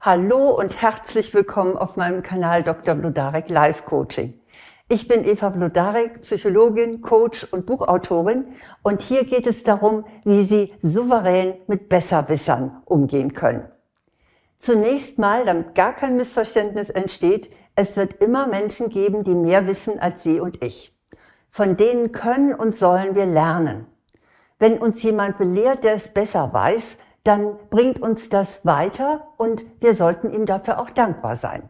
Hallo und herzlich willkommen auf meinem Kanal Dr. Wlodarek Live Coaching. Ich bin Eva Wlodarek, Psychologin, Coach und Buchautorin und hier geht es darum, wie Sie souverän mit Besserwissern umgehen können. Zunächst mal, damit gar kein Missverständnis entsteht, es wird immer Menschen geben, die mehr wissen als Sie und ich. Von denen können und sollen wir lernen. Wenn uns jemand belehrt, der es besser weiß, dann bringt uns das weiter und wir sollten ihm dafür auch dankbar sein.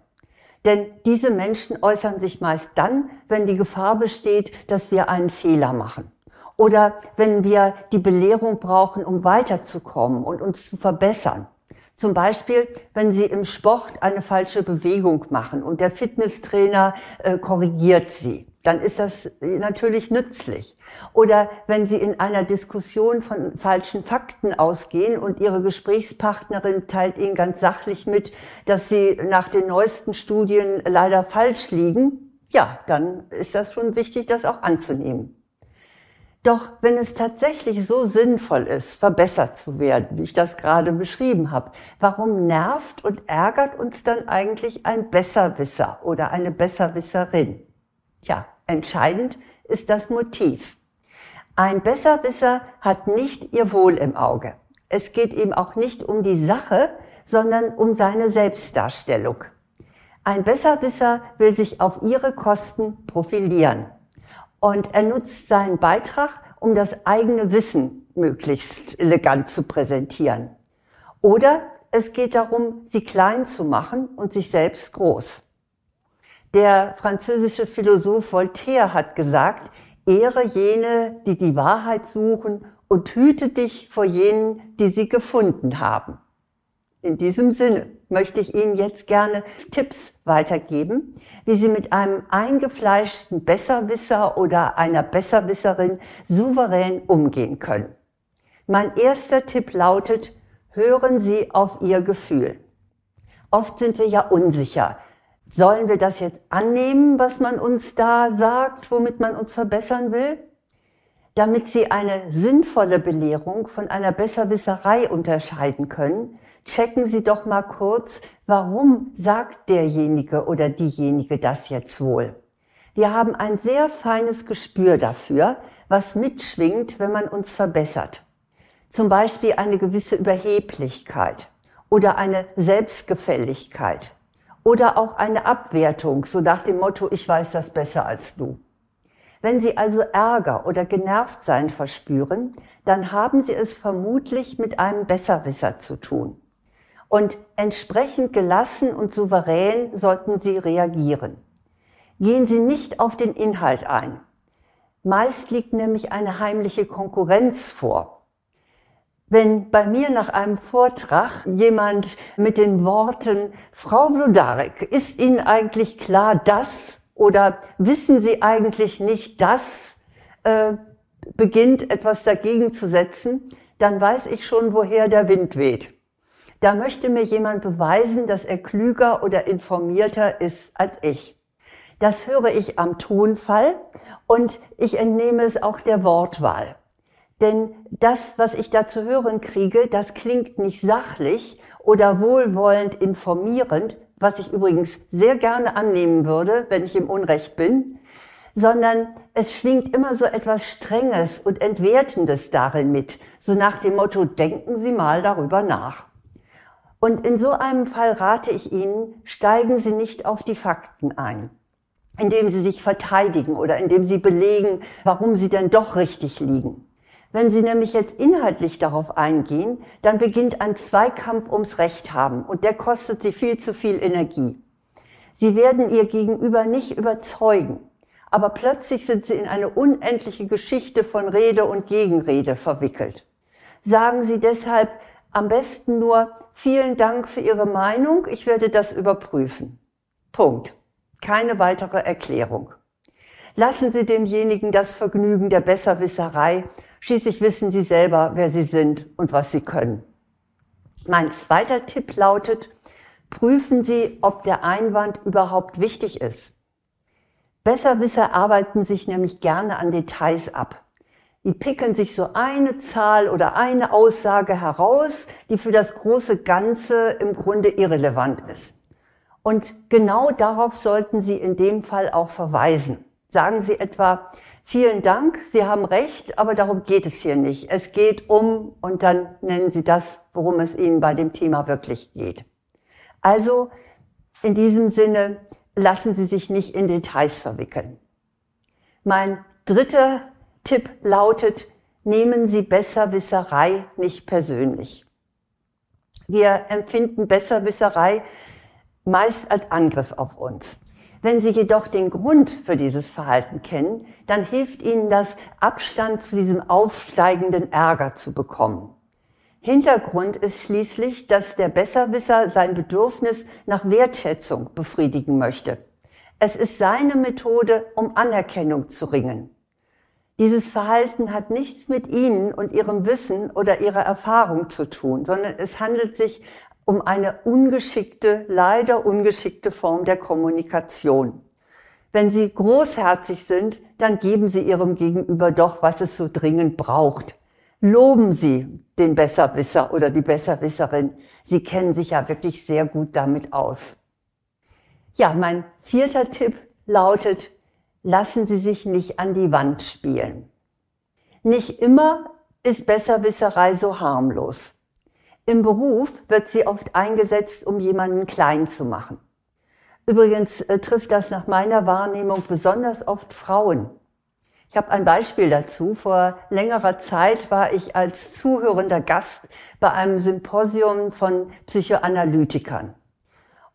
Denn diese Menschen äußern sich meist dann, wenn die Gefahr besteht, dass wir einen Fehler machen. Oder wenn wir die Belehrung brauchen, um weiterzukommen und uns zu verbessern. Zum Beispiel, wenn Sie im Sport eine falsche Bewegung machen und der Fitnesstrainer korrigiert Sie. Dann ist das natürlich nützlich. Oder wenn Sie in einer Diskussion von falschen Fakten ausgehen und Ihre Gesprächspartnerin teilt Ihnen ganz sachlich mit, dass Sie nach den neuesten Studien leider falsch liegen, ja, dann ist das schon wichtig, das auch anzunehmen. Doch wenn es tatsächlich so sinnvoll ist, verbessert zu werden, wie ich das gerade beschrieben habe, warum nervt und ärgert uns dann eigentlich ein Besserwisser oder eine Besserwisserin? Tja, entscheidend ist das Motiv. Ein Besserwisser hat nicht ihr Wohl im Auge. Es geht ihm auch nicht um die Sache, sondern um seine Selbstdarstellung. Ein Besserwisser will sich auf ihre Kosten profilieren. Und er nutzt seinen Beitrag, um das eigene Wissen möglichst elegant zu präsentieren. Oder es geht darum, sie klein zu machen und sich selbst groß. Der französische Philosoph Voltaire hat gesagt, ehre jene, die die Wahrheit suchen und hüte dich vor jenen, die sie gefunden haben. In diesem Sinne möchte ich Ihnen jetzt gerne Tipps weitergeben, wie Sie mit einem eingefleischten Besserwisser oder einer Besserwisserin souverän umgehen können. Mein erster Tipp lautet, hören Sie auf Ihr Gefühl. Oft sind wir ja unsicher. Sollen wir das jetzt annehmen, was man uns da sagt, womit man uns verbessern will? Damit Sie eine sinnvolle Belehrung von einer Besserwisserei unterscheiden können, checken Sie doch mal kurz, warum sagt derjenige oder diejenige das jetzt wohl? Wir haben ein sehr feines Gespür dafür, was mitschwingt, wenn man uns verbessert. Zum Beispiel eine gewisse Überheblichkeit oder eine Selbstgefälligkeit. Oder auch eine Abwertung, so nach dem Motto, ich weiß das besser als du. Wenn Sie also Ärger oder Genervtsein verspüren, dann haben Sie es vermutlich mit einem Besserwisser zu tun. Und entsprechend gelassen und souverän sollten Sie reagieren. Gehen Sie nicht auf den Inhalt ein. Meist liegt nämlich eine heimliche Konkurrenz vor. Wenn bei mir nach einem Vortrag jemand mit den Worten Frau Wlodarek, ist Ihnen eigentlich klar das oder wissen Sie eigentlich nicht das, beginnt etwas dagegen zu setzen, dann weiß ich schon, woher der Wind weht. Da möchte mir jemand beweisen, dass er klüger oder informierter ist als ich. Das höre ich am Tonfall und ich entnehme es auch der Wortwahl. Denn das, was ich da zu hören kriege, das klingt nicht sachlich oder wohlwollend informierend, was ich übrigens sehr gerne annehmen würde, wenn ich im Unrecht bin, sondern es schwingt immer so etwas Strenges und Entwertendes darin mit, so nach dem Motto, denken Sie mal darüber nach. Und in so einem Fall rate ich Ihnen, steigen Sie nicht auf die Fakten ein, indem Sie sich verteidigen oder indem Sie belegen, warum Sie denn doch richtig liegen. Wenn Sie nämlich jetzt inhaltlich darauf eingehen, dann beginnt ein Zweikampf ums Recht haben und der kostet Sie viel zu viel Energie. Sie werden Ihr Gegenüber nicht überzeugen, aber plötzlich sind Sie in eine unendliche Geschichte von Rede und Gegenrede verwickelt. Sagen Sie deshalb am besten nur, vielen Dank für Ihre Meinung, ich werde das überprüfen. Punkt. Keine weitere Erklärung. Lassen Sie demjenigen das Vergnügen der Besserwisserei. Schließlich wissen Sie selber, wer Sie sind und was Sie können. Mein zweiter Tipp lautet, prüfen Sie, ob der Einwand überhaupt wichtig ist. Besserwisser arbeiten sich nämlich gerne an Details ab. Die picken sich so eine Zahl oder eine Aussage heraus, die für das große Ganze im Grunde irrelevant ist. Und genau darauf sollten Sie in dem Fall auch verweisen. Sagen Sie etwa, vielen Dank, Sie haben recht, aber darum geht es hier nicht. Es geht um, und dann nennen Sie das, worum es Ihnen bei dem Thema wirklich geht. Also in diesem Sinne lassen Sie sich nicht in Details verwickeln. Mein dritter Tipp lautet, nehmen Sie Besserwisserei nicht persönlich. Wir empfinden Besserwisserei meist als Angriff auf uns. Wenn Sie jedoch den Grund für dieses Verhalten kennen, dann hilft Ihnen das, Abstand zu diesem aufsteigenden Ärger zu bekommen. Hintergrund ist schließlich, dass der Besserwisser sein Bedürfnis nach Wertschätzung befriedigen möchte. Es ist seine Methode, um Anerkennung zu ringen. Dieses Verhalten hat nichts mit Ihnen und Ihrem Wissen oder Ihrer Erfahrung zu tun, sondern es handelt sich um eine ungeschickte, leider ungeschickte Form der Kommunikation. Wenn Sie großherzig sind, dann geben Sie Ihrem Gegenüber doch, was es so dringend braucht. Loben Sie den Besserwisser oder die Besserwisserin. Sie kennen sich ja wirklich sehr gut damit aus. Ja, mein vierter Tipp lautet, lassen Sie sich nicht an die Wand spielen. Nicht immer ist Besserwisserei so harmlos. Im Beruf wird sie oft eingesetzt, um jemanden klein zu machen. Übrigens trifft das nach meiner Wahrnehmung besonders oft Frauen. Ich habe ein Beispiel dazu. Vor längerer Zeit war ich als zuhörender Gast bei einem Symposium von Psychoanalytikern.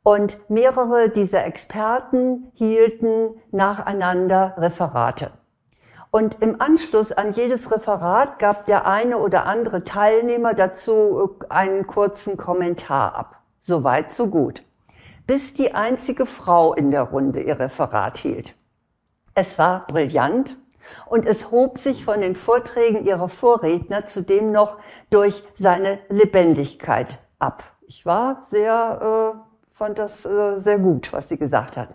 Und mehrere dieser Experten hielten nacheinander Referate. Und im Anschluss an jedes Referat gab der eine oder andere Teilnehmer dazu einen kurzen Kommentar ab. Soweit, so gut. Bis die einzige Frau in der Runde ihr Referat hielt. Es war brillant und es hob sich von den Vorträgen ihrer Vorredner zudem noch durch seine Lebendigkeit ab. Ich fand das sehr gut, was sie gesagt hat.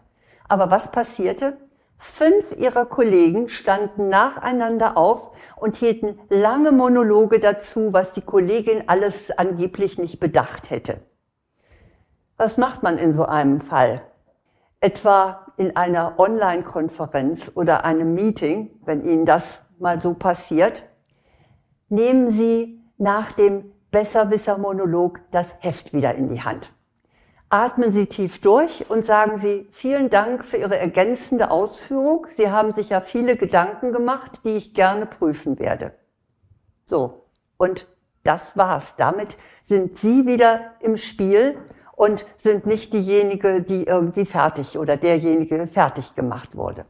Aber was passierte? 5 ihrer Kollegen standen nacheinander auf und hielten lange Monologe dazu, was die Kollegin alles angeblich nicht bedacht hätte. Was macht man in so einem Fall? Etwa in einer Online-Konferenz oder einem Meeting, wenn Ihnen das mal so passiert, nehmen Sie nach dem Besserwisser-Monolog das Heft wieder in die Hand. Atmen Sie tief durch und sagen Sie, vielen Dank für Ihre ergänzende Ausführung. Sie haben sich ja viele Gedanken gemacht, die ich gerne prüfen werde. So, und das war's. Damit sind Sie wieder im Spiel und sind nicht diejenige, die irgendwie fertig oder derjenige fertig gemacht wurde.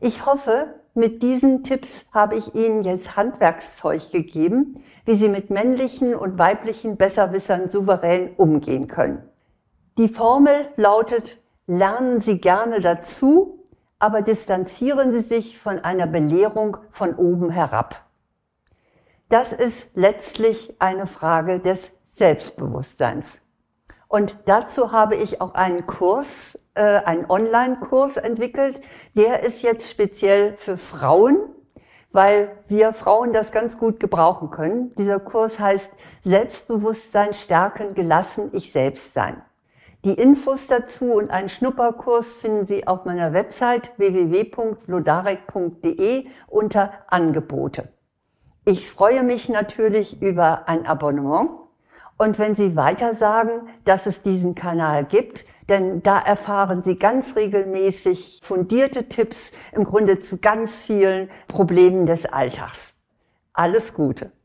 Ich hoffe, mit diesen Tipps habe ich Ihnen jetzt Handwerkszeug gegeben, wie Sie mit männlichen und weiblichen Besserwissern souverän umgehen können. Die Formel lautet, lernen Sie gerne dazu, aber distanzieren Sie sich von einer Belehrung von oben herab. Das ist letztlich eine Frage des Selbstbewusstseins. Und dazu habe ich auch einen Kurs, einen Online-Kurs entwickelt. Der ist jetzt speziell für Frauen, weil wir Frauen das ganz gut gebrauchen können. Dieser Kurs heißt Selbstbewusstsein stärken, gelassen, ich selbst sein. Die Infos dazu und einen Schnupperkurs finden Sie auf meiner Website www.wlodarek.de unter Angebote. Ich freue mich natürlich über ein Abonnement und wenn Sie weiter sagen, dass es diesen Kanal gibt, denn da erfahren Sie ganz regelmäßig fundierte Tipps im Grunde zu ganz vielen Problemen des Alltags. Alles Gute!